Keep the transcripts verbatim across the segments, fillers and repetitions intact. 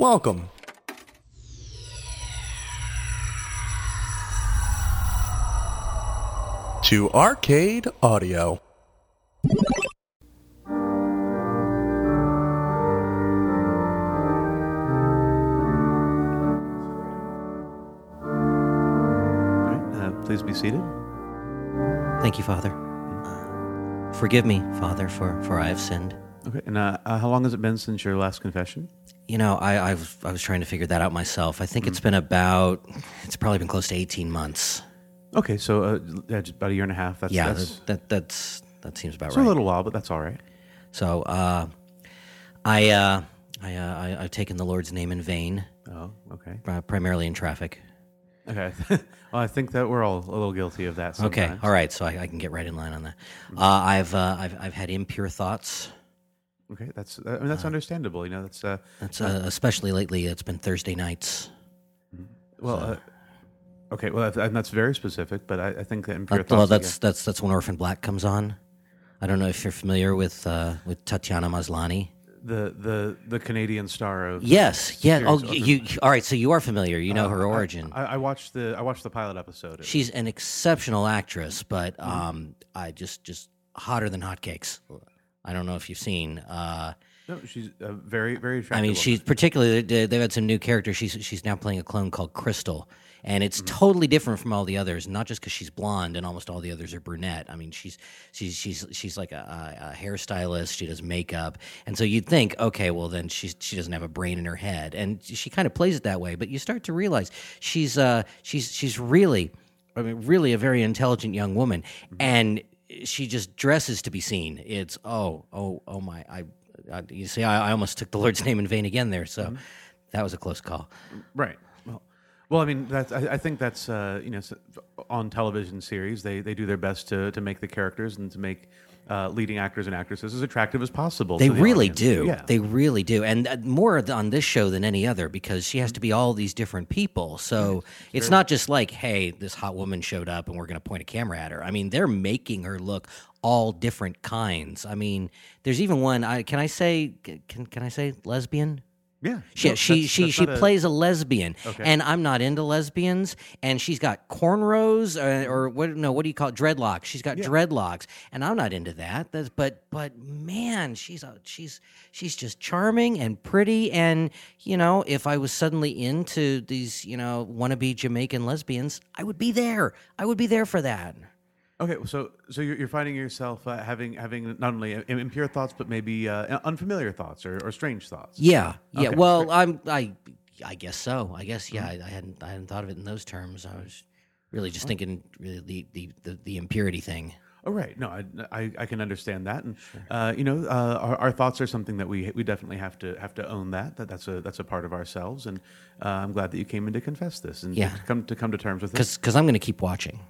Welcome. To Arcade Audio. Uh, please be seated. Thank you, Father. Uh, forgive me, Father, for, for I have sinned. Okay, and uh, uh, how long has it been since your last confession? You know, I I've, I was trying to figure that out myself. I think mm-hmm. it's been about, it's probably been close to eighteen months. Okay, so uh, about a year and a half. That's, yeah, that's, that, that, that's, that seems about it's right. It's a little while, but that's all right. So uh, I, uh, I, uh, I, I've taken the Lord's name in vain. Oh, okay. Uh, primarily in traffic. Okay. Well, I think that we're all a little guilty of that sometimes. Okay, all right, so I, I can get right in line on that. Uh, I've, uh, I've, I've had impure thoughts. Okay, that's I mean, that's uh, understandable. You know, that's uh, that's uh, especially lately. It's been Thursday nights. Well, so. uh, okay, well that's very specific, but I, I think that impure uh, thoughts. Well, that's again. that's that's when Orphan Black comes on. I don't know if you're familiar with uh, with Tatiana Maslany, the the the Canadian star of yes, yeah. Oh, you, you all right? So you are familiar. You know uh, her origin. I, I watched the I watched the pilot episode. She's an exceptional actress, but um, mm-hmm. I just just hotter than hotcakes. I don't know if you've seen. Uh, no, she's a very, very attractive. I mean, she's particularly, they've had some new characters. She's she's now playing a clone called Crystal, and it's mm-hmm. totally different from all the others, not just because she's blonde and almost all the others are brunette. I mean, she's she's she's she's like a, a hairstylist. She does makeup. And so you'd think, okay, well, then she's, she doesn't have a brain in her head. And she kind of plays it that way. But you start to realize she's uh, she's she's really, I mean, really a very intelligent young woman. Mm-hmm. And she just dresses to be seen. It's oh, oh, oh my! I, I you see, I, I almost took the Lord's name in vain again there. So mm-hmm. that was a close call, right? Well, well, I mean, that's, I, I think that's uh, you know, on television series they, they do their best to to make the characters and to make uh, leading actors and actresses as attractive as possible. They the really audience. do. Yeah. They really do, and more on this show than any other because she has to be all these different people. So right. it's sure. not just like, hey, this hot woman showed up and we're going to point a camera at her. I mean, they're making her look all different kinds. I mean, there's even one. I, can I say? Can can I say lesbian? Yeah, she no, she that's, she, that's she plays a, a lesbian, okay. and I'm not into lesbians. And she's got cornrows, or, or what? No, what do you call it? Dreadlocks? She's got yeah. dreadlocks, and I'm not into that. That's, but but man, she's a, she's she's just charming and pretty, and you know, if I was suddenly into these, you know, wannabe Jamaican lesbians, I would be there. I would be there for that. Okay, so so you're, you're finding yourself uh, having having not only impure thoughts, but maybe uh, unfamiliar thoughts or, or strange thoughts. Yeah, yeah. Okay. Well, I'm I I guess so. I guess yeah. Mm-hmm. I, I hadn't I hadn't thought of it in those terms. I was really just oh. thinking really the, the, the, the impurity thing. Oh right. No, I, I, I can understand that, and sure. uh, you know, uh, our, our thoughts are something that we we definitely have to have to own that that that's a that's a part of ourselves, and uh, I'm glad that you came in to confess this and yeah. to come to come to terms with it. Because because I'm going to keep watching.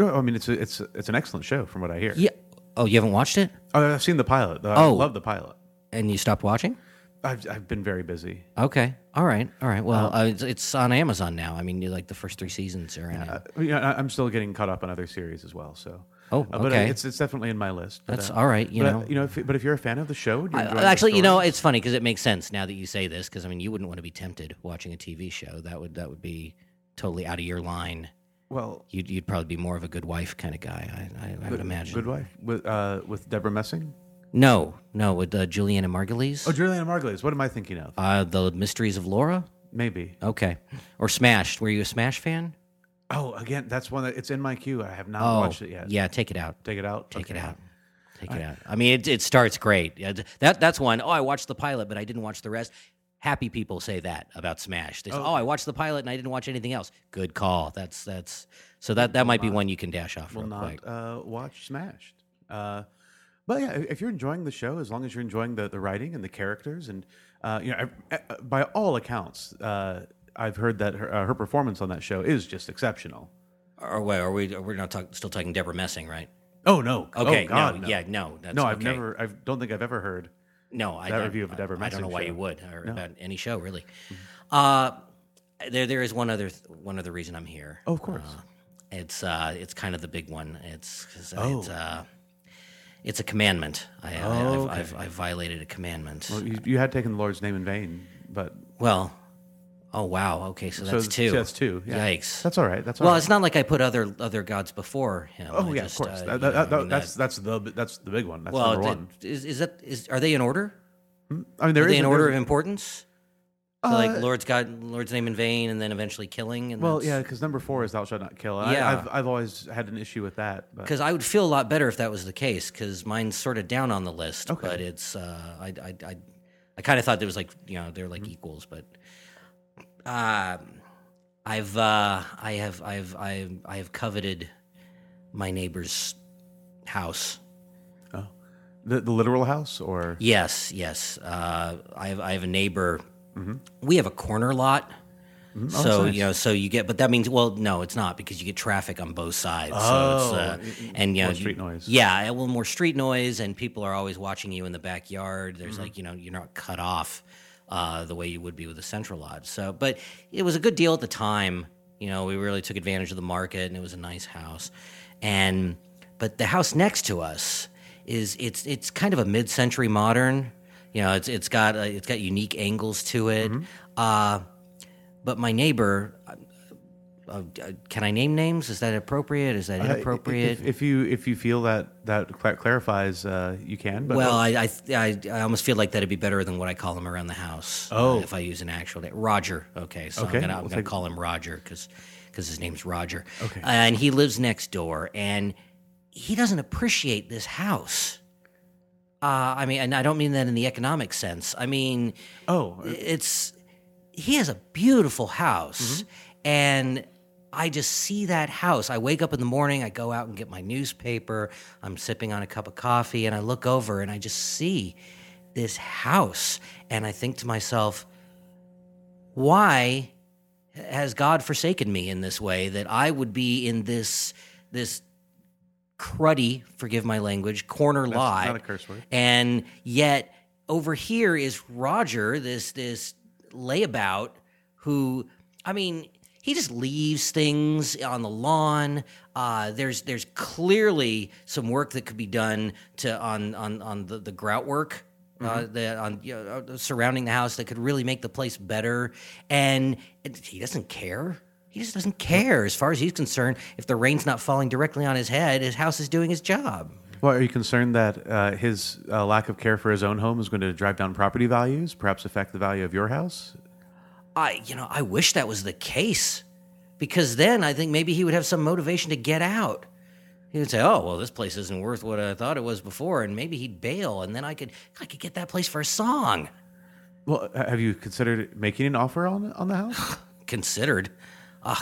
I mean, it's a, it's a, it's an excellent show, from what I hear. Yeah. Oh, you haven't watched it? Oh, I've seen the pilot. I oh. love the pilot. And you stopped watching? I've I've been very busy. Okay. All right. All right. Well, um, uh, it's, it's on Amazon now. I mean, like the first three seasons are in uh, it. Yeah, I'm still getting caught up on other series as well. So. Oh, okay. Uh, but uh, it's it's definitely in my list. But, That's uh, all right. You know. I, you know. If, but if you're a fan of the show, do you enjoy I, actually, the you know, it's funny because it makes sense now that you say this. Because I mean, you wouldn't want to be tempted watching a T V show. That would that would be totally out of your line. Well, you'd, you'd probably be more of a good wife kind of guy, I, I, I would imagine. Good wife? With uh, with Deborah Messing? No, no, with uh, Juliana Margulies. Oh, Juliana Margulies. What am I thinking of? Uh, the Mysteries of Laura? Maybe. Okay. Or Smashed. Were you a Smash fan? Oh, again, that's one that it's in my queue. I have not oh, watched it yet. Yeah, take it out. Take it out? Take okay. it out. Take All it right. out. I mean, it, it starts great. That That's one. Oh, I watched the pilot, but I didn't watch the rest. Happy people say that about Smash. They say, oh. oh, I watched the pilot and I didn't watch anything else. Good call. That's that's so that, that might be one you can dash off real quick. Will not uh, watch Smashed. Uh, but yeah, if you're enjoying the show, as long as you're enjoying the, the writing and the characters, and uh, you know, I, I, by all accounts, uh, I've heard that her, uh, her performance on that show is just exceptional. Or wait, are we? Are we not talk, still talking Deborah Messing, right? Oh no. Okay. Oh, God, no, no. Yeah. No. That's, no. I've okay. never. I don't think I've ever heard. No, I, that review of Deborah Messing I don't know why show. You would or no. about any show really. Mm-hmm. Uh, there, there is one other th- one other reason I'm here. Oh, of course, uh, it's uh, it's kind of the big one. It's 'cause oh. it's uh, It's a commandment. I, oh, I, I've, okay. I've, I've violated a commandment. Well, you, you had taken the Lord's name in vain, but... Well, oh, wow, okay, so that's so two. That's two, yeah. Yikes. That's all right, that's all well, right. It's not like I put other other gods before him. Oh, I yeah, just, of course. Uh, that, that, that, I mean, that's, that's, the, that's the big one. That's well, number one. Is, is that, is, are they in order? Hmm? I mean, there are is they in order there's... of importance? So like uh, Lord's God, Lord's name in vain, and then eventually killing. And well, that's... yeah, because number four is thou shalt not kill. I, yeah. I've I've always had an issue with that. Because I would feel a lot better if that was the case, because mine's sort of down on the list. Okay. But it's uh, I I I, I kind of thought there was like you know they're like mm-hmm. equals, but uh, I've uh, I have I've I I have coveted my neighbor's house. Oh, the the literal house, or yes, yes. Uh, I have I have a neighbor. Mm-hmm. We have a corner lot, mm-hmm. oh, so nice. you know, so you get, but that means, well, no, it's not because you get traffic on both sides. Oh, so it's, uh, and you know, more street noise. Yeah, well, more street noise, and people are always watching you in the backyard. There's mm-hmm. like you know, you're not cut off uh, the way you would be with a central lot. So, but it was a good deal at the time. You know, we really took advantage of the market, and it was a nice house. And but the house next to us is it's it's kind of a mid-century modern. You know, it's it's got uh, it's got unique angles to it. Mm-hmm. Uh, but my neighbor, uh, uh, can I name names? Is that appropriate? Is that inappropriate? Uh, if, if you if you feel that that clarifies, uh, you can. But well, I, I I almost feel like that'd be better than what I call him around the house. Oh, uh, if I use an actual name, Roger. Okay, so okay. I'm gonna, I'm we'll gonna call him Roger because because his name's Roger. Okay, uh, and he lives next door, and he doesn't appreciate this house. Uh, I mean, and I don't mean that in the economic sense. I mean, oh, it's he has a beautiful house, mm-hmm. and I just see that house. I wake up in the morning, I go out and get my newspaper. I'm sipping on a cup of coffee, and I look over and I just see this house, and I think to myself, why has God forsaken me in this way that I would be in this this. cruddy, forgive my language, corner That's lot. Not a curse word. And yet over here is Roger, this this layabout who, I mean, he just leaves things on the lawn. Uh, there's there's clearly some work that could be done to on on on the, the grout work mm-hmm. uh, the, on you know, surrounding the house that could really make the place better. And he doesn't care. He just doesn't care. As far as he's concerned, if the rain's not falling directly on his head, his house is doing his job. Well, are you concerned that uh, his uh, lack of care for his own home is going to drive down property values, perhaps affect the value of your house? I, you know, I wish that was the case, because then I think maybe he would have some motivation to get out. He would say, "Oh, well, this place isn't worth what I thought it was before," and maybe he'd bail, and then I could, I could get that place for a song. Well, have you considered making an offer on on the house? Considered. Uh,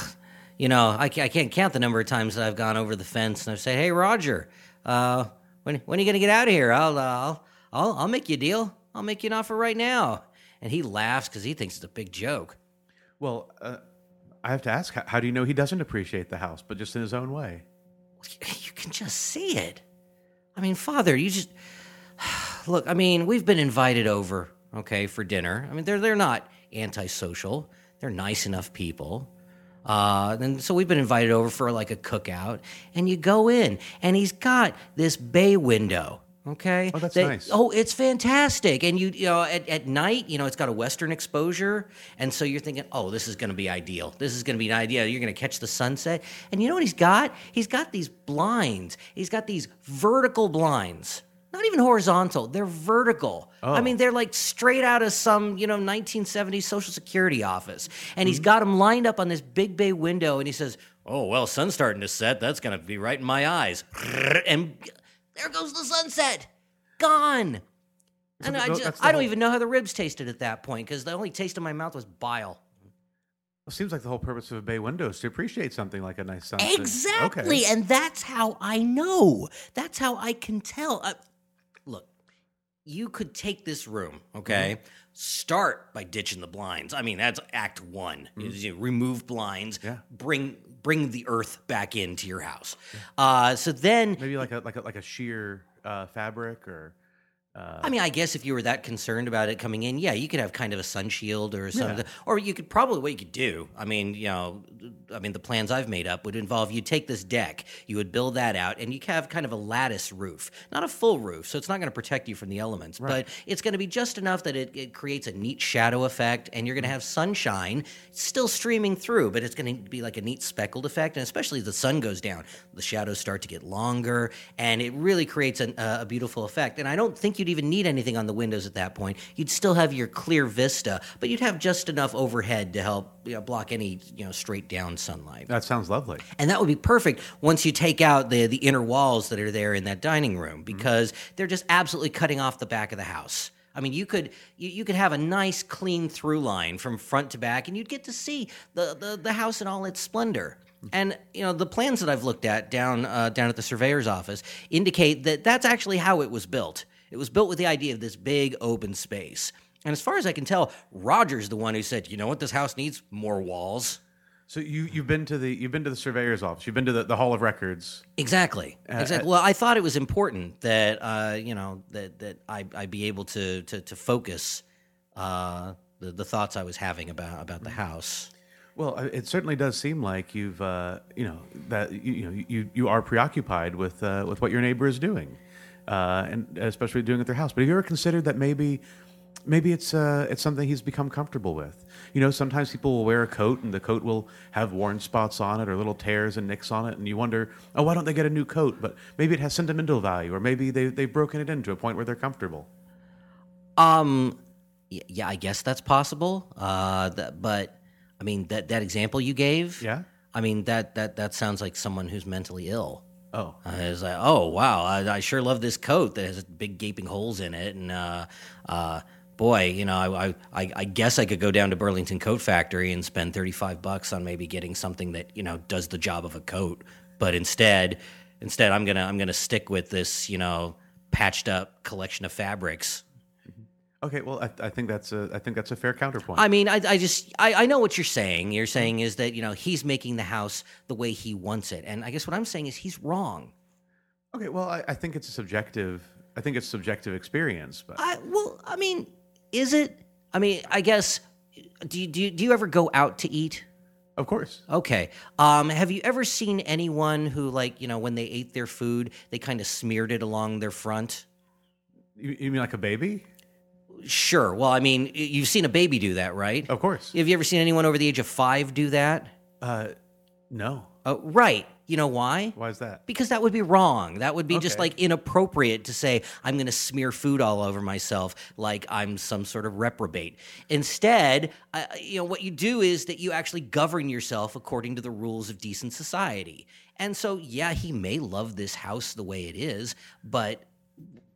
you know, I, I can't count the number of times that I've gone over the fence and I've said, "Hey, Roger, uh, when when are you gonna get out of here? I'll uh, I'll I'll I'll make you a deal. I'll make you an offer right now." And he laughs because he thinks it's a big joke. Well, uh, I have to ask, how, how do you know he doesn't appreciate the house, but just in his own way? You can just see it. I mean, Father, you just look. I mean, we've been invited over, okay, for dinner. I mean, they're they're not antisocial. They're nice enough people. Uh, and so we've been invited over for like a cookout, and you go in, and he's got this bay window. Okay. Oh, that's that, nice. Oh, it's fantastic. And you, you know, at, at night, you know, it's got a Western exposure. And so you're thinking, oh, this is going to be ideal. This is going to be an idea. You're going to catch the sunset. And you know what he's got? He's got these blinds. He's got these vertical blinds, not even horizontal. They're vertical. Oh. I mean, they're like straight out of some, you know, nineteen seventies Social Security office. And mm-hmm. he's got them lined up on this big bay window. And he says, "Oh, well, sun's starting to set. That's going to be right in my eyes." And there goes the sunset. Gone. And I, just, I don't whole... even know how the ribs tasted at that point, because the only taste in my mouth was bile. Well, seems like the whole purpose of a bay window is to appreciate something like a nice sunset. Exactly. Okay. And that's how I know. That's how I can tell. Uh, You could take this room, okay? Mm-hmm. Start by ditching the blinds. I mean, that's act one. Mm-hmm. Is, you know, remove blinds. Yeah. Bring bring the earth back into your house. Yeah. Uh, so then maybe like a like a like a sheer uh, fabric or Uh, I mean, I guess if you were that concerned about it coming in, yeah, you could have kind of a sun shield or something, yeah. Or you could probably, what you could do, I mean, you know, I mean, the plans I've made up would involve you take this deck, you would build that out, and you have kind of a lattice roof, not a full roof, so it's not going to protect you from the elements, right. But it's going to be just enough that it, it creates a neat shadow effect, and you're going to have sunshine still streaming through, but it's going to be like a neat speckled effect, and especially as the sun goes down, the shadows start to get longer, and it really creates an, uh, a beautiful effect, and I don't think you even need anything on the windows at that point. You'd still have your clear vista, but you'd have just enough overhead to help, you know, block any, you know, straight down sunlight. That sounds lovely. And that would be perfect once you take out the the inner walls that are there in that dining room, because mm-hmm. they're just absolutely cutting off the back of the house. I mean, you could you, you could have a nice, clean through line from front to back, and you'd get to see the the, the house in all its splendor. And, you know, the plans that I've looked at down uh, down at the surveyor's office indicate that that's actually how it was built. It was built with the idea of this big open space. And as far as I can tell, Roger's the one who said, you know what, this house needs more walls. So you, you've been to the you've been to the surveyor's office. You've been to the, the Hall of Records. Exactly. Uh, exactly. Well, I thought it was important that, uh, you know, that, that I, I be able to to, to focus uh, the, the thoughts I was having about, about the house. Well, it certainly does seem like you've, uh, you know, that you, you know you, you are preoccupied with uh, with what your neighbor is doing. Uh, and especially doing it at their house. But have you ever considered that maybe, maybe it's uh, it's something he's become comfortable with? You know, sometimes people will wear a coat, and the coat will have worn spots on it or little tears and nicks on it, and you wonder, oh, why don't they get a new coat? But maybe it has sentimental value, or maybe they they've broken it in to a point where they're comfortable. Um, yeah, I guess that's possible. Uh, that, but I mean that that example you gave, yeah, I mean that that that sounds like someone who's mentally ill. Oh, uh, it's like, oh wow! I, I sure love this coat that has big gaping holes in it, and uh, uh, boy, you know, I, I I guess I could go down to Burlington Coat Factory and spend thirty-five bucks on maybe getting something that, you know, does the job of a coat. But instead, instead, I'm gonna I'm gonna stick with this, you know, patched up collection of fabrics. Okay, well, I, I think that's a I think that's a fair counterpoint. I mean, I, I just I, I know what you're saying. You're saying is that, you know, he's making the house the way he wants it, and I guess what I'm saying is he's wrong. Okay, well, I, I think it's a subjective. I think it's subjective experience. But I, well, I mean, is it? I mean, I guess. Do you, do you, do you ever go out to eat? Of course. Okay. Um, have you ever seen anyone who, like, you know, when they ate their food, they kind of smeared it along their front? You, you mean like a baby? Sure. Well, I mean, you've seen a baby do that, right? Of course. Have you ever seen anyone over the age of five do that? Uh, no. Uh, right. You know why? Why is that? Because that would be wrong. That would be okay. Just like inappropriate to say, I'm going to smear food all over myself like I'm some sort of reprobate. Instead, uh, you know, what you do is that you actually govern yourself according to the rules of decent society. And so, yeah, he may love this house the way it is, but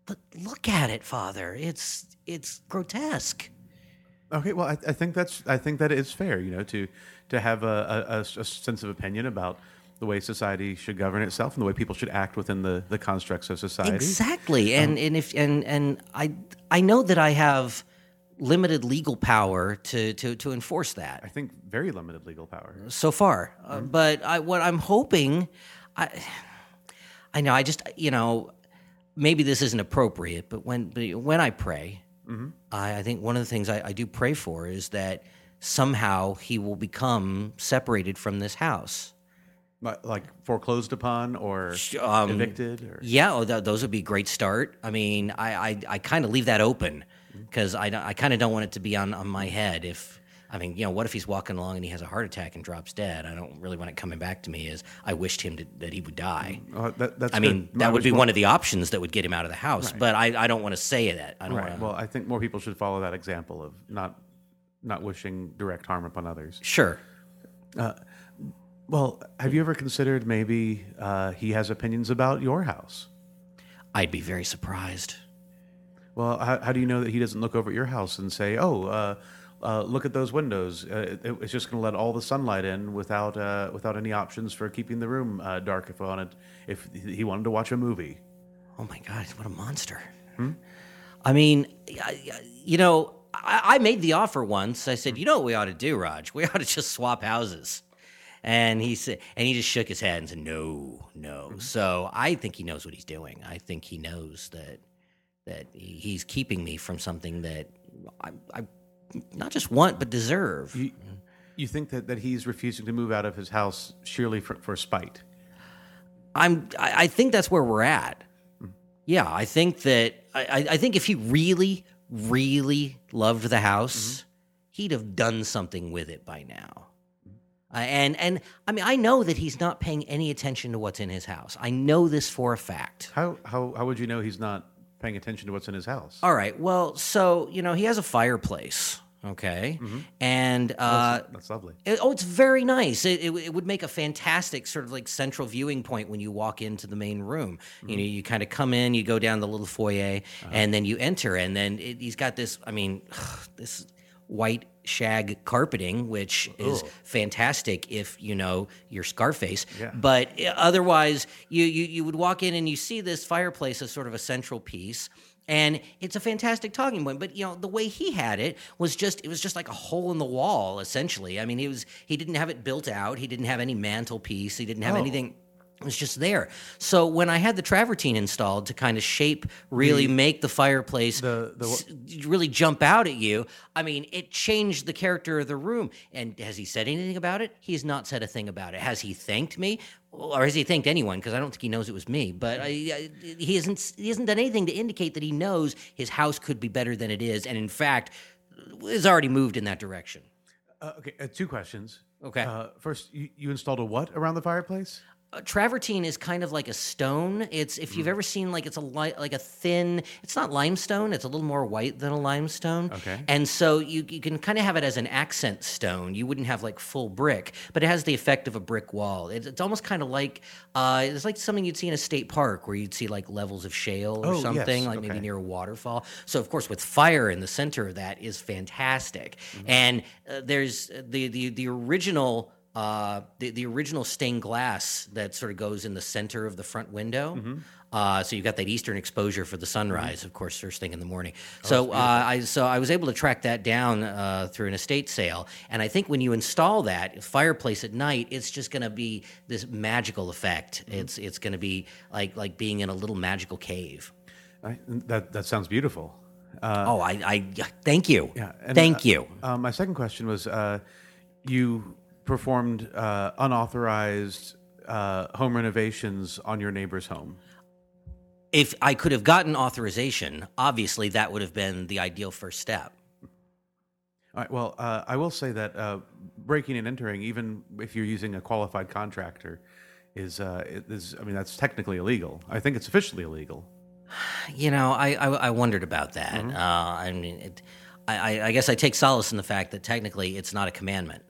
but look at it, Father. It's... It's grotesque. Okay, well, I, I think that's I think that is fair, you know, to to have a, a, a sense of opinion about the way society should govern itself and the way people should act within the, the constructs of society. Exactly, and um, and if and and I I know that I have limited legal power to, to, to enforce that. I think very limited legal power so far. Mm-hmm. Uh, but I, what I'm hoping, I I know I just you know maybe this isn't appropriate, but when when I pray. Mm-hmm. I, I think one of the things I, I do pray for is that somehow he will become separated from this house. Like foreclosed upon or um, evicted? Or? Yeah, oh, th- those would be a great start. I mean, I, I, I kind of leave that open because I, I kind of don't want it to be on, on my head. If I mean, you know, what if he's walking along and he has a heart attack and drops dead? I don't really want it coming back to me as I wished him to, that he would die. Uh, that, that's I mean, good. That would be one of the options that would get him out of the house, right. But I, I don't want to say that. I don't right. Wanna... Well, I think more people should follow that example of not not wishing direct harm upon others. Sure. Uh, well, have you ever considered maybe uh, he has opinions about your house? I'd be very surprised. Well, how, how do you know that he doesn't look over at your house and say, oh... Uh, Uh, look at those windows. Uh, it, it's just going to let all the sunlight in without uh, without any options for keeping the room uh, dark. If I wanted, if he wanted to watch a movie. Oh my God! What a monster! Hmm? I mean, I, you know, I, I made the offer once. I said, you know what we ought to do, Raj? We ought to just swap houses. And he said, and he just shook his head and said, no, no. Mm-hmm. So I think he knows what he's doing. I think he knows that. that he's keeping me from something that I, I not just want but deserve. You, you think that, that he's refusing to move out of his house surely for, for spite? I'm. I, I think that's where we're at. Mm. Yeah, I think that. I, I think if he really, really loved the house, mm-hmm. he'd have done something with it by now. Uh, and and I mean, I know that he's not paying any attention to what's in his house. I know this for a fact. How how how would you know he's not paying attention to what's in his house? All right. Well, so you know he has a fireplace. Okay. Mm-hmm. And uh, that's, that's lovely. It, oh, it's very nice. It, it it would make a fantastic sort of like central viewing point when you walk into the main room. Mm-hmm. You know, you kind of come in, you go down the little foyer, uh-huh. and then you enter, and then it, he's got this. I mean, ugh, this white shag carpeting, which Ooh. Is fantastic if you know your Scarface. Yeah. But otherwise, you, you you would walk in and you see this fireplace as sort of a central piece. And it's a fantastic talking point, but you know the way he had it was just—it was just like a hole in the wall, essentially. I mean, he was—he didn't have it built out. He didn't have any mantelpiece. He didn't have oh. anything. It was just there. So when I had the travertine installed to kind of shape, really the, make the fireplace the, the, s- really jump out at you, I mean, it changed the character of the room. And has he said anything about it? He's not said a thing about it. Has he thanked me? Or has he thanked anyone? Because I don't think he knows it was me. But I, I, he hasn't he hasn't done anything to indicate that he knows his house could be better than it is, and in fact, has already moved in that direction. Uh, okay, uh, two questions. Okay, uh, first, you, you installed a what around the fireplace? Uh, travertine is kind of like a stone. It's if you've mm. ever seen like it's a li- like a thin. It's not limestone. It's a little more white than a limestone. Okay. And so you you can kind of have it as an accent stone. You wouldn't have like full brick, but it has the effect of a brick wall. It's, it's almost kind of like uh, it's like something you'd see in a state park where you'd see like levels of shale or oh, something yes. like okay. maybe near a waterfall. So of course with fire in the center of that is fantastic. Mm. And uh, there's the the the original. Uh, the, the original stained glass that sort of goes in the center of the front window. Mm-hmm. Uh, so you've got that eastern exposure for the sunrise, mm-hmm. of course, first thing in the morning. Oh, so uh, I so I was able to track that down uh, through an estate sale. And I think when you install that fireplace at night, it's just going to be this magical effect. Mm-hmm. It's it's going to be like like being in a little magical cave. I, that that sounds beautiful. Uh, oh, I, I thank you. Yeah, and, thank uh, you. Uh, my second question was uh, you. performed uh, unauthorized uh, home renovations on your neighbor's home. If I could have gotten authorization, obviously that would have been the ideal first step. All right. Well, uh, I will say that uh, breaking and entering, even if you're using a qualified contractor, is uh, is I mean that's technically illegal. I think it's officially illegal. You know, I I, I wondered about that. Mm-hmm. Uh, I mean, it, I I guess I take solace in the fact that technically it's not a commandment.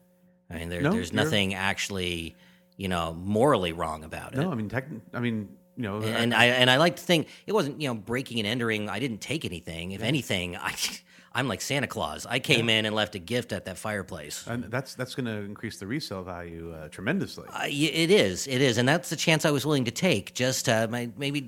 I mean, there, no, there's nothing actually, you know, morally wrong about it. No, I mean, tech, I mean, you know, and I, I and I like to think it wasn't, you know, breaking and entering. I didn't take anything. If yeah. anything, I, I'm like Santa Claus. I came yeah. in and left a gift at that fireplace. And that's that's going to increase the resale value uh, tremendously. Uh, it is, it is, and that's the chance I was willing to take, just to, my, maybe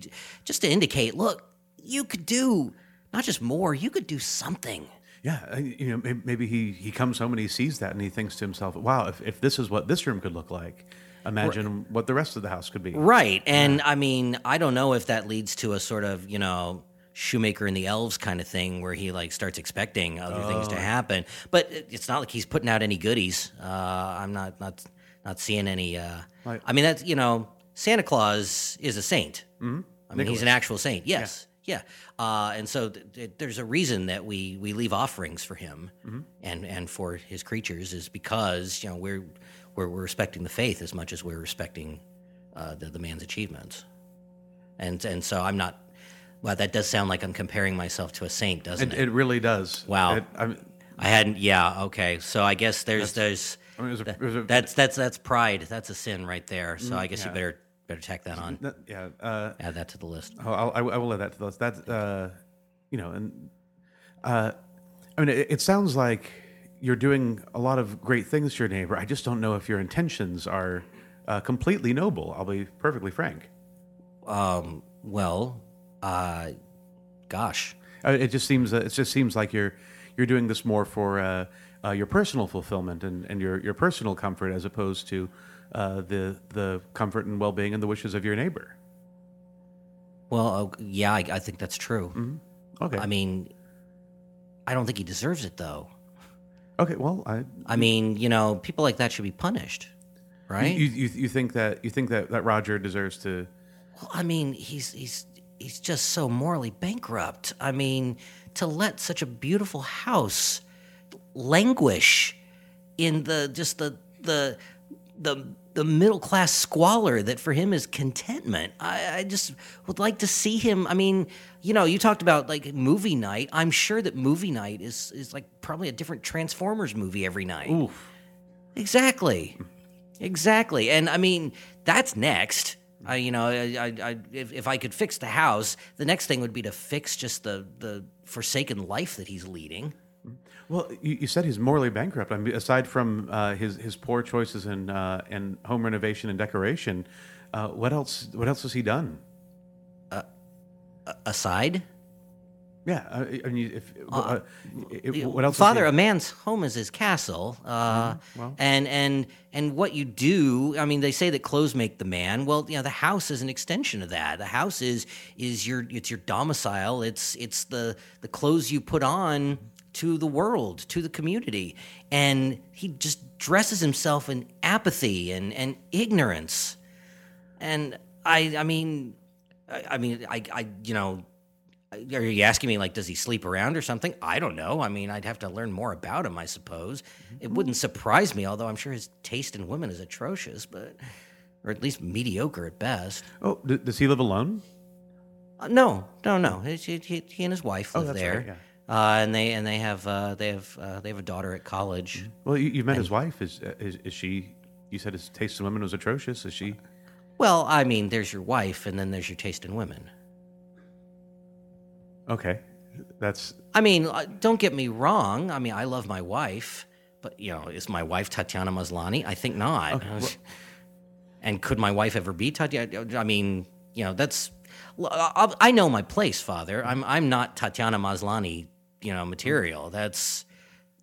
just to indicate, look, you could do not just more, you could do something. Yeah, you know, maybe he, he comes home and he sees that and he thinks to himself, wow, if, if this is what this room could look like, imagine right. what the rest of the house could be. Right, and yeah. I mean, I don't know if that leads to a sort of, you know, Shoemaker and the Elves kind of thing where he like starts expecting other oh. things to happen. But it's not like he's putting out any goodies. Uh, I'm not, not, not seeing any. Uh, right. I mean, that's, you know, Santa Claus is a saint. Mm-hmm. I mean, Nicholas. He's an actual saint, yes. Yeah. Yeah, uh, and so th- th- there's a reason that we, we leave offerings for him mm-hmm. and, and for his creatures is because you know we're we're, we're respecting the faith as much as we're respecting uh, the the man's achievements, and and so I'm not. Wow, that does sound like I'm comparing myself to a saint, doesn't it? It, it really does. Wow, it, I, mean, I hadn't. Yeah, okay. So I guess there's there's I mean, it was a, it was a, that's that's that's pride. That's a sin right there. So I guess yeah. you better. Better tack that on. That, yeah, uh, add that to the list. I'll, I, I will add that to the list. That uh, you know, and uh, I mean, it, it sounds like you're doing a lot of great things to your neighbor. I just don't know if your intentions are uh, completely noble. I'll be perfectly frank. Um. Well. Uh. Gosh. Uh, it just seems. Uh, it just seems like you're you're doing this more for uh, uh, your personal fulfillment and, and your your personal comfort as opposed to. Uh, the the comfort and well-being and the wishes of your neighbor. Well, uh, yeah, I, I think that's true. Mm-hmm. Okay. I mean, I don't think he deserves it, though. Okay, well, I... I mean, you know, people like that should be punished, right? You you, you think that you think that, that Roger deserves to... Well, I mean, he's he's he's just so morally bankrupt. I mean, to let such a beautiful house languish in the just the the the the middle class squalor that for him is contentment. I, I just would like to see him. I mean, you know, you talked about like movie night. I'm sure that movie night is is like probably a different Transformers movie every night. Oof. Exactly, exactly. And I mean, that's next. I, you know, I, I, if, if I could fix the house, the next thing would be to fix just the, the forsaken life that he's leading. Well, you, you said he's morally bankrupt. I mean, aside from uh, his his poor choices in uh, in home renovation and decoration, uh, what else? What else has he done? Uh, aside. Yeah, I mean, if, uh, uh, if, what else? Father, a man's home is his castle, uh, mm-hmm. well. and and and what you do. I mean, they say that clothes make the man. Well, you know, the house is an extension of that. The house is is your it's your domicile. It's it's the the clothes you put on to the world, to the community, and he just dresses himself in apathy and and ignorance. And I, I mean, I, I mean, I, I, you know. Are you asking me, like, does he sleep around or something? I don't know. I mean, I'd have to learn more about him, I suppose. It wouldn't surprise me, although I'm sure his taste in women is atrocious, but or at least mediocre at best. Oh, d- does he live alone? Uh, no, no, no. He, he, he and his wife live oh, that's there, right, yeah. uh, and they and they have uh, they have uh, they have a daughter at college. Well, you, you've met and, his wife. Is, is is she? You said his taste in women was atrocious. Is she? Well, I mean, there's your wife, and then there's your taste in women. Okay, that's... I mean, don't get me wrong. I mean, I love my wife, but, you know, is my wife Tatiana Maslany? I think not. Okay, well... And could my wife ever be Tatiana? I mean, you know, that's... I know my place, Father. I'm I'm not Tatiana Maslany, you know, material. That's...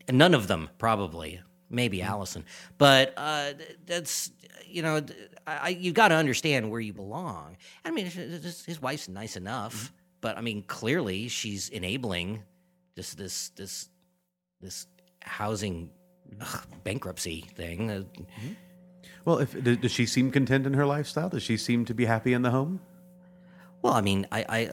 None of them, probably. Maybe mm-hmm. Allison. But uh, that's, you know, I, you've got to understand where you belong. I mean, his wife's nice enough. Mm-hmm. But I mean, clearly she's enabling just this this this housing ugh, bankruptcy thing. Mm-hmm. Well, if does she seem content in her lifestyle? Does she seem to be happy in the home? Well, I mean, I I,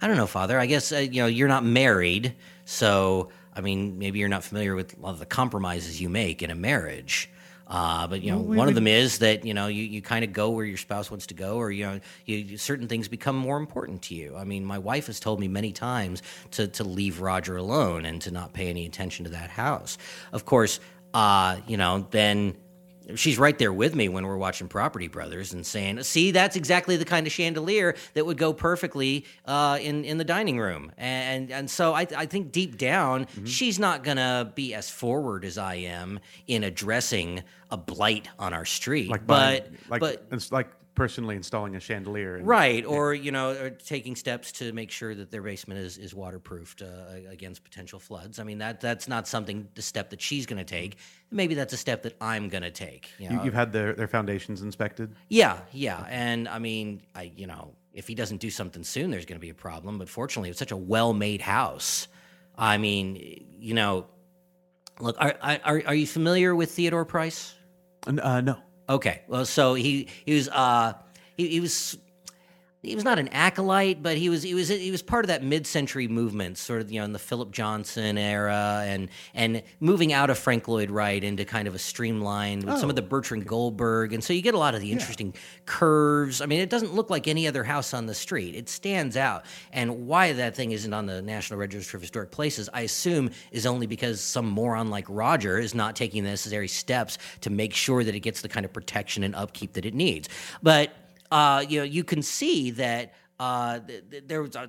I don't know, Father. I guess uh, you know you're not married, so I mean, maybe you're not familiar with a lot of the compromises you make in a marriage. Uh, but, you know, well, one of them is that, you know, you, you kind of go where your spouse wants to go or, you know, you, certain things become more important to you. I mean, my wife has told me many times to, to leave Roger alone and to not pay any attention to that house. Of course, uh, you know, then she's right there with me when we're watching Property Brothers and saying, see, that's exactly the kind of chandelier that would go perfectly uh, in, in the dining room. And and so I, I think deep down, mm-hmm. she's not going to be as forward as I am in addressing a blight on our street. Like but, buying, like, but it's like personally installing a chandelier. And, right, or, yeah. you know, or taking steps to make sure that their basement is, is waterproofed uh, against potential floods. I mean, that that's not something, the step that she's going to take. Maybe that's a step that I'm going to take. You know? You've had their, their foundations inspected? Yeah, yeah. And, I mean, I you know, if he doesn't do something soon, there's going to be a problem. But fortunately, it's such a well-made house. I mean, you know, look, are are, are you familiar with Theodore Price? Uh, no. Okay. Well, so he he was uh he, he was he was not an acolyte, but he was he was he was part of that mid-century movement, sort of you know in the Philip Johnson era, and and moving out of Frank Lloyd Wright into kind of a streamlined with oh, some of the Bertrand okay. Goldberg, and so you get a lot of the interesting yeah. curves. I mean, it doesn't look like any other house on the street; it stands out. And why that thing isn't on the National Register of Historic Places, I assume, is only because some moron like Roger is not taking the necessary steps to make sure that it gets the kind of protection and upkeep that it needs. But Uh, you know, you can see that uh, th- th- there was uh,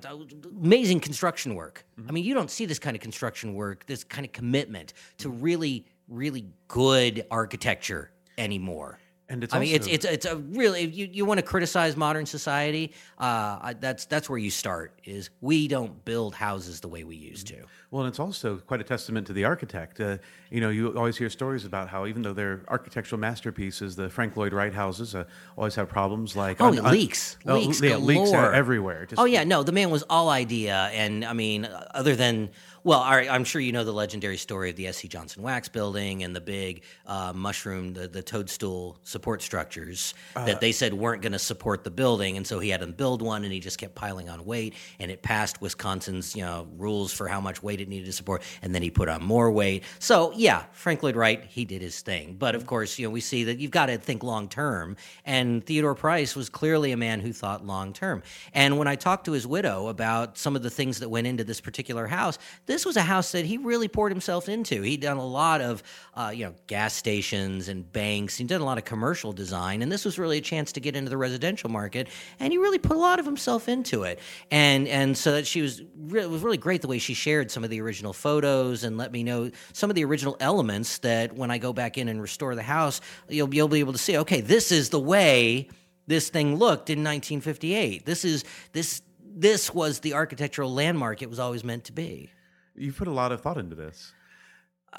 amazing construction work. Mm-hmm. I mean, you don't see this kind of construction work, this kind of commitment to really, really good architecture anymore. And it's I also, mean, it's it's it's a really you, you want to criticize modern society. Uh, that's that's where you start. Is we don't build houses the way we used to. Well, and it's also quite a testament to the architect. Uh, you know, you always hear stories about how even though they're architectural masterpieces, the Frank Lloyd Wright houses uh, always have problems like oh un- it leaks, un- leaks, oh, yeah, leaks everywhere. Just, oh yeah, no, the man was all idea, and I mean, other than. Well, I'm sure you know the legendary story of the S C. Johnson Wax Building and the big uh, mushroom, the, the toadstool support structures uh, that they said weren't going to support the building, and so he had them build one, and he just kept piling on weight, and it passed Wisconsin's you know rules for how much weight it needed to support, and then he put on more weight. So, yeah, Frank Lloyd Wright, he did his thing. But, of course, you know we see that you've got to think long-term, and Theodore Price was clearly a man who thought long-term. And when I talked to his widow about some of the things that went into this particular house— this was a house that he really poured himself into. He'd done a lot of, uh, you know, gas stations and banks. He'd done a lot of commercial design, and this was really a chance to get into the residential market. And he really put a lot of himself into it. And and so that she was re- it was really great the way she shared some of the original photos and let me know some of the original elements that when I go back in and restore the house, you'll be, you'll be able to see. Okay, this is the way this thing looked in nineteen fifty-eight. This is this this was the architectural landmark it was always meant to be. You put a lot of thought into this. Uh,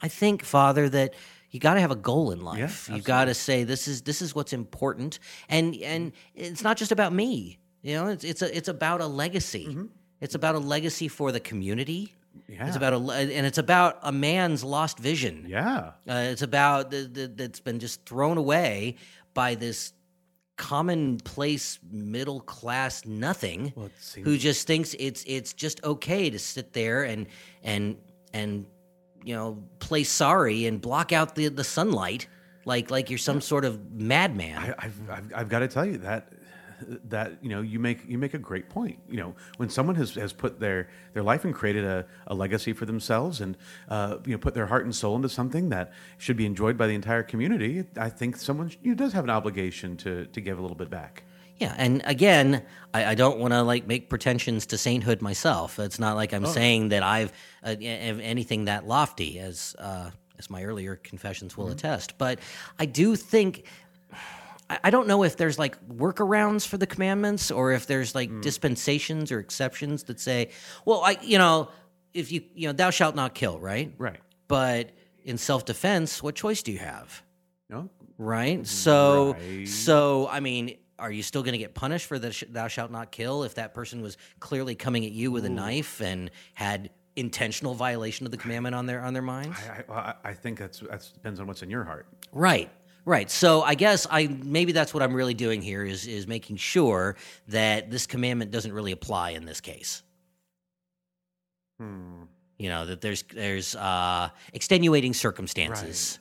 I think, Father, that you got to have a goal in life. Yeah, you got to say this is this is what's important, and and it's not just about me. You know, it's it's a, it's about a legacy. Mm-hmm. It's about a legacy for the community. Yeah. It's about a and it's about a man's lost vision. Yeah, uh, it's about the, the, that's been just thrown away by this. Commonplace middle class nothing well, seems- who just thinks it's it's just okay to sit there and and and you know play sorry and block out the, the sunlight like like you're some yeah. sort of madman. I, I've, I've I've got to tell you that that you know you make you make a great point. You know when someone has, has put their, their life and created a, a legacy for themselves and uh, you know put their heart and soul into something that should be enjoyed by the entire community, I think someone you know, does have an obligation to to give a little bit back. Yeah, and again, I, I don't want to like make pretensions to sainthood myself. It's not like I'm oh. saying that I've uh, anything that lofty as uh, as my earlier confessions will mm-hmm. attest. But I do think. I don't know if there's like workarounds for the commandments or if there's like mm. dispensations or exceptions that say, well, I, you know, if you, you know, thou shalt not kill, right? Right. But in self-defense, what choice do you have? No. Right? So, right. so, I mean, are you still going to get punished for the sh- thou shalt not kill if that person was clearly coming at you with Ooh. a knife and had intentional violation of the commandment on their, on their minds? I, I, I think that's, that depends on what's in your heart. Right. Right, so I guess I maybe that's what I'm really doing here is is making sure that this commandment doesn't really apply in this case. Hmm. You know that there's there's uh, extenuating circumstances.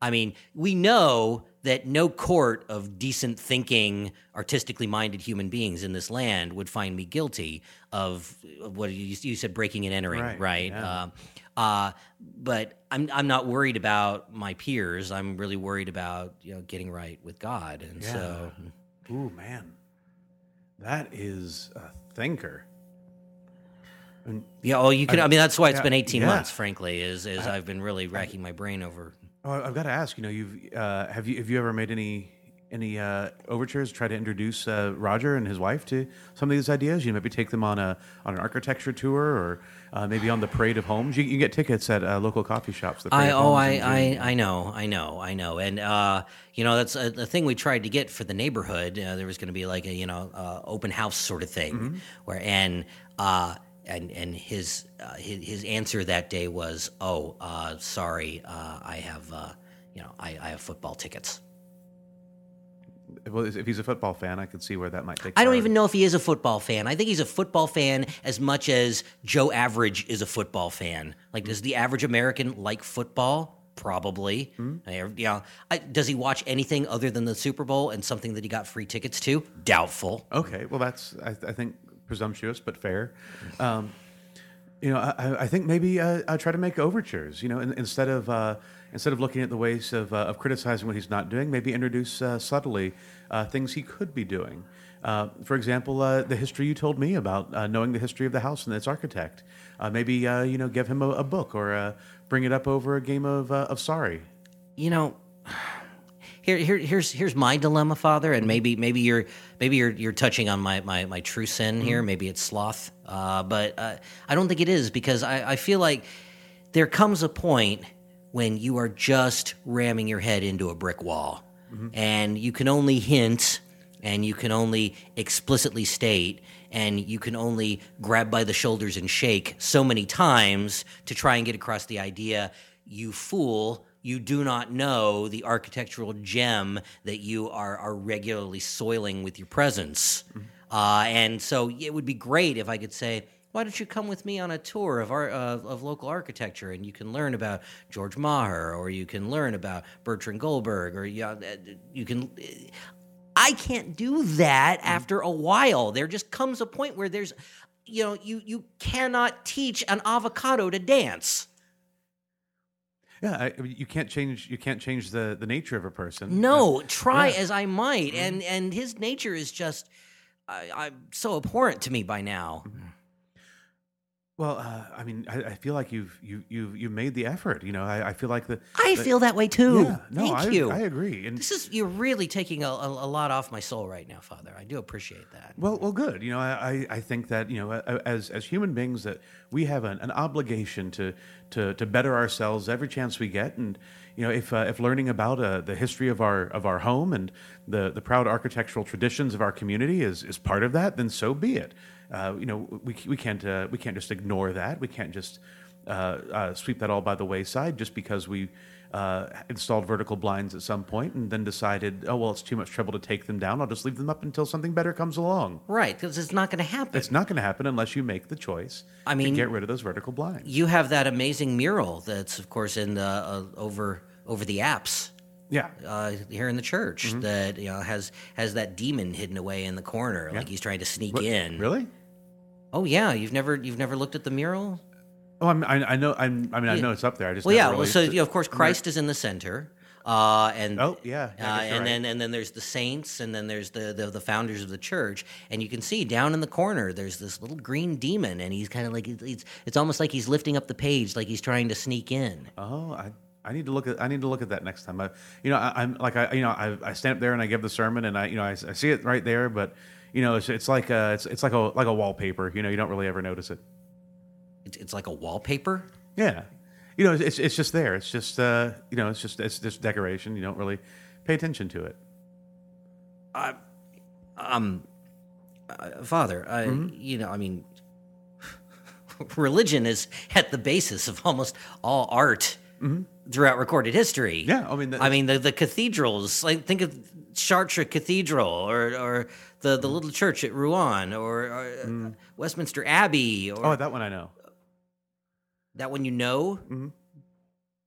Right. I mean, we know that no court of decent thinking, artistically minded human beings in this land would find me guilty of what you, you said, breaking and entering, right? right? Yeah. Um, Uh, but I'm I'm not worried about my peers. I'm really worried about you know getting right with God, and yeah. so. Ooh, man, that is a thinker. And yeah. Oh, you can. I, I mean, that's why it's yeah, been eighteen yeah. months. Frankly, is is I, I've been really racking I, my brain over. Oh, I've got to ask. You know, you've uh, have you have you ever made any any uh, overtures? Try to introduce uh, Roger and his wife to some of these ideas. You know, maybe take them on a on an architecture tour or. Uh, maybe on the Parade of Homes. You, you can get tickets at uh, local coffee shops. The I, oh, I, I, I know, I know, I know. And, uh, you know, that's a, the thing we tried to get for the neighborhood. Uh, there was going to be like a, you know, uh, open house sort of thing. Mm-hmm. where and uh, and and his, uh, his his answer that day was, oh, uh, sorry, uh, I have, uh, you know, I, I have football tickets. Well, if he's a football fan, I could see where that might take. I don't even know if he is a football fan. I think he's a football fan as much as Joe Average is a football fan. Like, mm-hmm. does the average American like football? Probably. Mm-hmm. I, you know, I, does he watch anything other than the Super Bowl and something that he got free tickets to? Doubtful. Okay. Well, that's, I, I think, presumptuous but fair. Um, you know, I, I think maybe uh, I try to make overtures, you know, in, instead of... Uh, Instead of looking at the ways of, uh, of criticizing what he's not doing, maybe introduce uh, subtly uh, things he could be doing. Uh, for example, uh, the history you told me about uh, knowing the history of the house and its architect. Uh, maybe uh, you know, give him a, a book or uh, bring it up over a game of uh, of Sorry. You know, here, here, here's here's my dilemma, Father, and maybe maybe you're maybe you're you're touching on my my, my true sin here. Maybe it's sloth, uh, but uh, I don't think it is, because I, I feel like there comes a point when you are just ramming your head into a brick wall, mm-hmm. and you can only hint, and you can only explicitly state, and you can only grab by the shoulders and shake so many times to try and get across the idea, you fool, you do not know the architectural gem that you are, are regularly soiling with your presence. Mm-hmm. Uh, and so it would be great if I could say, why don't you come with me on a tour of our, of, of local architecture, and you can learn about George Maher, or you can learn about Bertrand Goldberg, or you, know, you can... I can't do that after a while. There just comes a point where there's, you know, you you cannot teach an avocado to dance. Yeah, I, you can't change you can't change the, the nature of a person. No, That's, try yeah. as I might, and and his nature is just I, I'm so abhorrent to me by now. Well, uh, I mean, I, I feel like you've you you you made the effort. You know, I, I feel like the. I the, feel that way too. Yeah, no, Thank I, you. I agree. And this is you're really taking a, a, a lot off my soul right now, Father. I do appreciate that. Well, well, good. You know, I, I think that you know, as as human beings, that we have an, an obligation to, to to better ourselves every chance we get, and you know, if uh, if learning about uh, the history of our of our home and the the proud architectural traditions of our community is is part of that, then so be it. Uh, you know, we we can't uh, we can't just ignore that. We can't just uh, uh, sweep that all by the wayside just because we uh, installed vertical blinds at some point and then decided, oh well, it's too much trouble to take them down. I'll just leave them up until something better comes along. Right, because it's not going to happen. It's not going to happen unless you make the choice. I mean, to get rid of those vertical blinds. You have that amazing mural that's, of course, in the uh, over over the apse. Yeah, uh, here in the church, mm-hmm. that you know has has that demon hidden away in the corner, yeah. like he's trying to sneak what, in. Really? Oh yeah, you've never you've never looked at the mural? Oh, I'm, I, I know. I'm, I mean, yeah. I know it's up there. I just well, never yeah. Really well, so you know, of course, Christ is in the center, uh, and oh yeah, uh, and right. then and then there's the saints, and then there's the, the the founders of the church, and you can see down in the corner there's this little green demon, and he's kind of like it's it's almost like he's lifting up the page, like he's trying to sneak in. Oh, I. I need to look at I need to look at that next time. I, you know, I, I'm like I you know I, I stand up there and I give the sermon and I you know I, I see it right there, but you know it's it's like a, it's it's like a like a wallpaper. You know, you don't really ever notice it. It's it's like a wallpaper. Yeah, you know it's it's just there. It's just uh you know it's just it's just decoration. You don't really pay attention to it. Uh, um, uh, Father, I mm-hmm. you know I mean, religion is at the basis of almost all art. Mm-hmm. Throughout recorded history, yeah, I mean, the, I mean the, the cathedrals. Like think of Chartres Cathedral, or or the, the little church at Rouen, or, or mm. Westminster Abbey. Or, oh, that one I know. That one you know. Mm-hmm.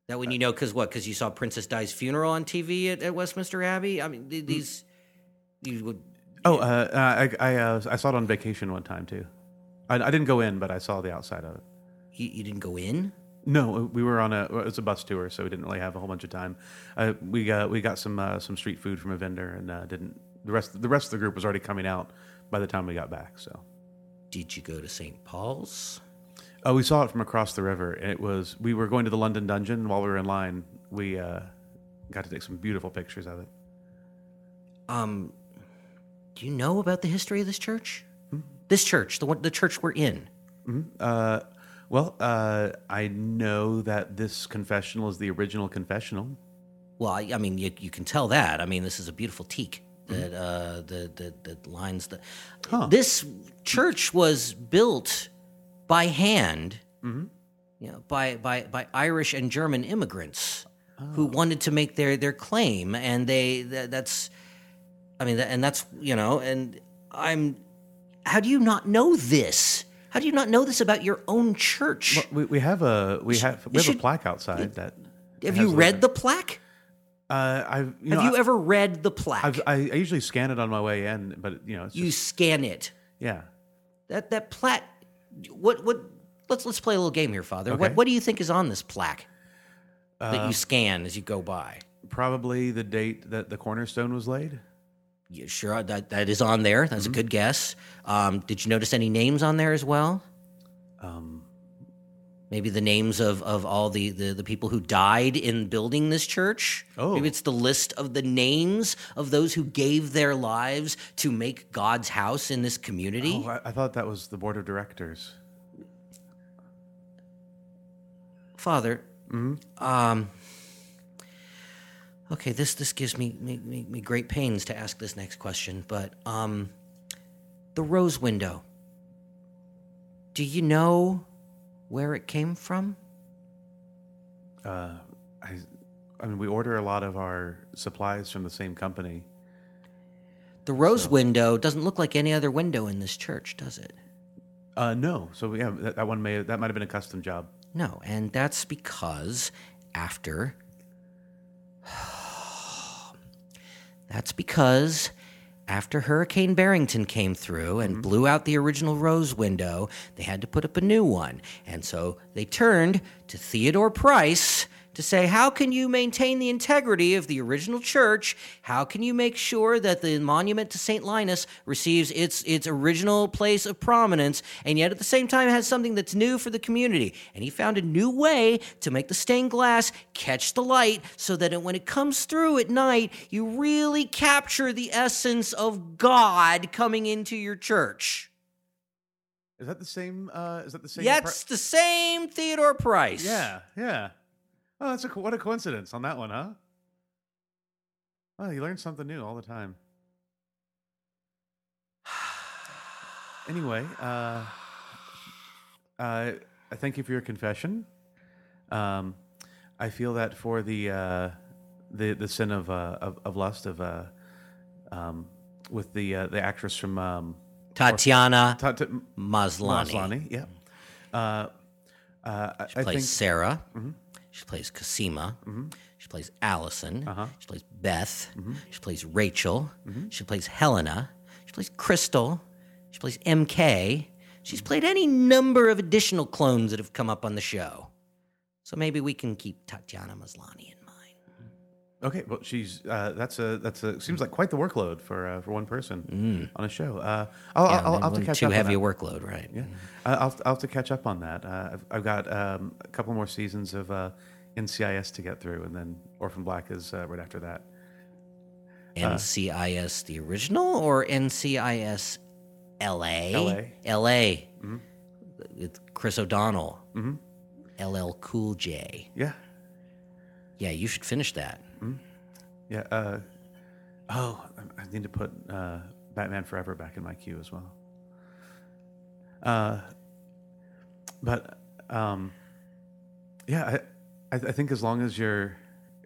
That one you know because what? Because you saw Princess Di's funeral on T V at, at Westminster Abbey. I mean, these. Mm. You would, oh, you know. uh, I I, uh, I saw it on vacation one time too. I, I didn't go in, but I saw the outside of it. You, you didn't go in. No, we were on a it was a bus tour, so we didn't really have a whole bunch of time. Uh, we got we got some uh, some street food from a vendor, and uh, didn't the rest the rest of the group was already coming out by the time we got back. So, did you go to Saint Paul's? Oh, uh, we saw it from across the river, and it was we were going to the London Dungeon. While we were in line, we uh, got to take some beautiful pictures of it. Um, do you know about the history of this church? Mm-hmm. This church, the one, the church we're in. Mm-hmm. Uh. Well, uh, I know that this confessional is the original confessional. Well, I, I mean, you, you can tell that. I mean, this is a beautiful teak that mm-hmm. uh, the, the, the lines the. Huh. This church was built by hand, mm-hmm. you know, by, by by Irish and German immigrants oh. who wanted to make their, their claim, and they that, that's, I mean, and that's you know, and I'm. How do you not know this? How do you not know this about your own church? Well, we, we have a we have we have should, a plaque outside it, that. Have you read letter. the plaque? Uh, I've, you have know, you I, ever read the plaque? I've, I, I usually scan it on my way in, but you know it's you just, scan it. Yeah. That that plaque. What what? Let's let's play a little game here, Father. Okay. What what do you think is on this plaque uh, that you scan as you go by? Probably the date that the cornerstone was laid. Yeah, sure, that that is on there. That's mm-hmm. a good guess. Um, did you notice any names on there as well? Um, Maybe the names of, of all the, the, the people who died in building this church. Oh. Maybe it's the list of the names of those who gave their lives to make God's house in this community. Oh, I, I thought that was the board of directors. Father, mm-hmm. um, okay, this this gives me, me, me great pains to ask this next question, but um, the rose window, do you know... where it came from? Uh, I, I mean, we order a lot of our supplies from the same company. The rose so. window doesn't look like any other window in this church, does it? Uh, no. So yeah, that, that one may that might have been a custom job. No, and that's because after. that's because. After Hurricane Barrington came through and mm-hmm. blew out the original rose window, they had to put up a new one. And so they turned to Theodore Price to say, how can you maintain the integrity of the original church? How can you make sure that the monument to Saint Linus receives its its original place of prominence, and yet at the same time has something that's new for the community? And he found a new way to make the stained glass catch the light so that it, when it comes through at night, you really capture the essence of God coming into your church. Is that the same? Uh, is that the same? That's Pri- the same Theodore Price. Yeah, yeah. Oh, that's a, what a coincidence on that one, huh? Oh, you learn something new all the time. Anyway, uh, uh, thank you for your confession. Um, I feel that for the uh, the the sin of uh, of, of lust of uh, um, with the uh, the actress from um, Tatiana or, ta- ta- Maslany. Maslany, yeah. Uh, uh, she I, plays I think, Sarah. Mm-hmm. She plays Cosima. Mm-hmm. She plays Allison. Uh-huh. She plays Beth. Mm-hmm. She plays Rachel. Mm-hmm. She plays Helena. She plays Crystal. She plays M K. She's played any number of additional clones that have come up on the show. So maybe we can keep Tatiana Maslany in mind. Okay, well, she's uh, that's a that's a seems like quite the workload for uh, for one person mm. on a show. Uh, I'll, yeah, I'll, I'll, I'll have to catch too up. Too heavy on that. A workload, right? Yeah, mm. uh, I'll I'll have to catch up on that. Uh, I've, I've got um, a couple more seasons of. Uh, N C I S to get through, and then Orphan Black is uh, right after that. Uh, N C I S, the original, or N C I S L A? L A. L A. Mm-hmm. With Chris O'Donnell. Mm-hmm. L L Cool J. Yeah. Yeah, you should finish that. Mm-hmm. Yeah. Uh, oh, I need to put uh, Batman Forever back in my queue as well. Uh, but, um, yeah, I... I, th- I think as long as you're,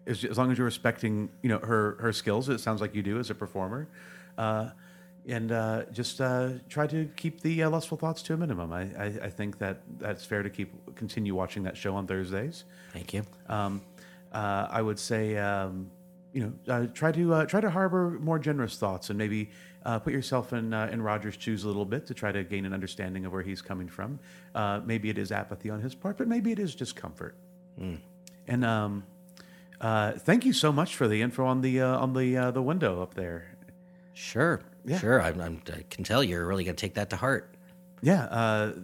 as, as long as you're respecting, you know, her her skills, it sounds like you do as a performer, uh, and uh, just uh, try to keep the uh, lustful thoughts to a minimum. I, I, I think that that's fair to keep continue watching that show on Thursdays. Thank you. Um, uh, I would say, um, you know, uh, try to uh, try to harbor more generous thoughts and maybe uh, put yourself in uh, in Roger's shoes a little bit to try to gain an understanding of where he's coming from. Uh, maybe it is apathy on his part, but maybe it is just comfort. Mm. And um, uh, thank you so much for the info on the uh, on the uh, the window up there. Sure, yeah. sure. I'm, I'm, I can tell you're really going to take that to heart. Yeah. Uh,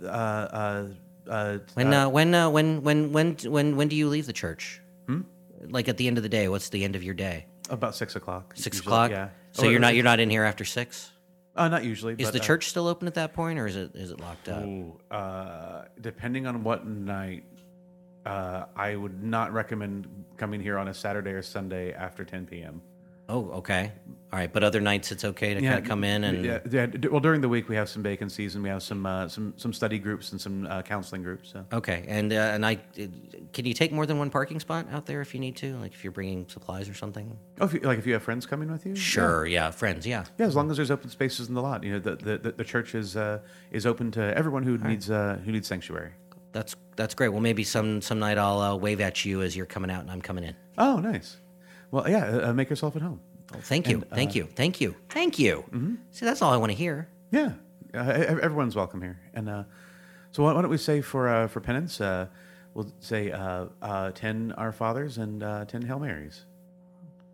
uh, uh, uh, when uh, when uh, when when when when when do you leave the church? Hmm? Like at the end of the day, what's the end of your day? About six o'clock. Six usually, o'clock. Yeah. So or, you're not you're not in here after six. Uh, not usually. Is but, the uh, church still open at that point, or is it is it locked up? Ooh, uh, depending on what night. Uh, I would not recommend coming here on a Saturday or Sunday after ten p.m. Oh, okay. All right. But other nights it's okay to yeah, kind of come in and... Yeah, yeah. Well, during the week we have some vacancies and we have some uh, some, some study groups and some uh, counseling groups. So. Okay. And uh, and I can you take more than one parking spot out there if you need to? Like if you're bringing supplies or something? Oh, if you, like if you have friends coming with you? Sure. Yeah. yeah, friends. Yeah. Yeah, as long as there's open spaces in the lot. You know, the the, the, the church is uh, is open to everyone who All needs right. uh, who needs sanctuary. That's that's great. Well, maybe some, some night I'll uh, wave at you as you're coming out and I'm coming in. Oh, nice. Well, yeah, uh, make yourself at home. Oh, thank you, and, thank uh, you, thank you, thank you. Mm-hmm. See, that's all I want to hear. Yeah, uh, everyone's welcome here. And uh, so why don't we say for uh, for penance, uh, we'll say uh, uh, ten Our Fathers and uh, ten Hail Marys.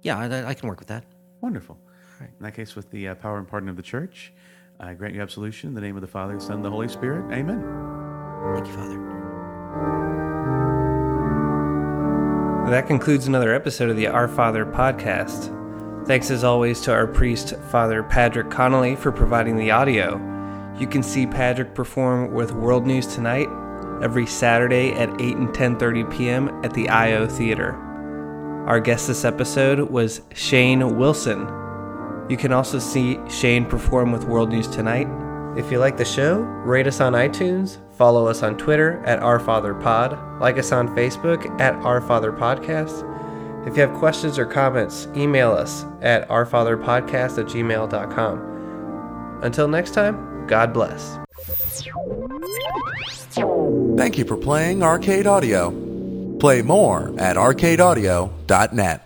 Yeah, I, I can work with that. Wonderful. All right. In that case, with the uh, power and pardon of the Church, I grant you absolution in the name of the Father, Son, and the Holy Spirit. Amen. Thank you, Father. That concludes another episode of the Our Father podcast. Thanks as always to our priest, Father Patrick Connolly, for providing the audio. You can see Patrick perform with World News Tonight every Saturday at eight and ten thirty p.m. at the I O Theater. Our guest this episode was Shane Wilson. You can also see Shane perform with World News Tonight. If you like the show, rate us on iTunes, follow us on Twitter at OurFatherPod, like us on Facebook at OurFatherPodcast. If you have questions or comments, email us at OurFatherPodcast at gmail dot com. Until next time, God bless. Thank you for playing Arcade Audio. Play more at arcade audio dot net.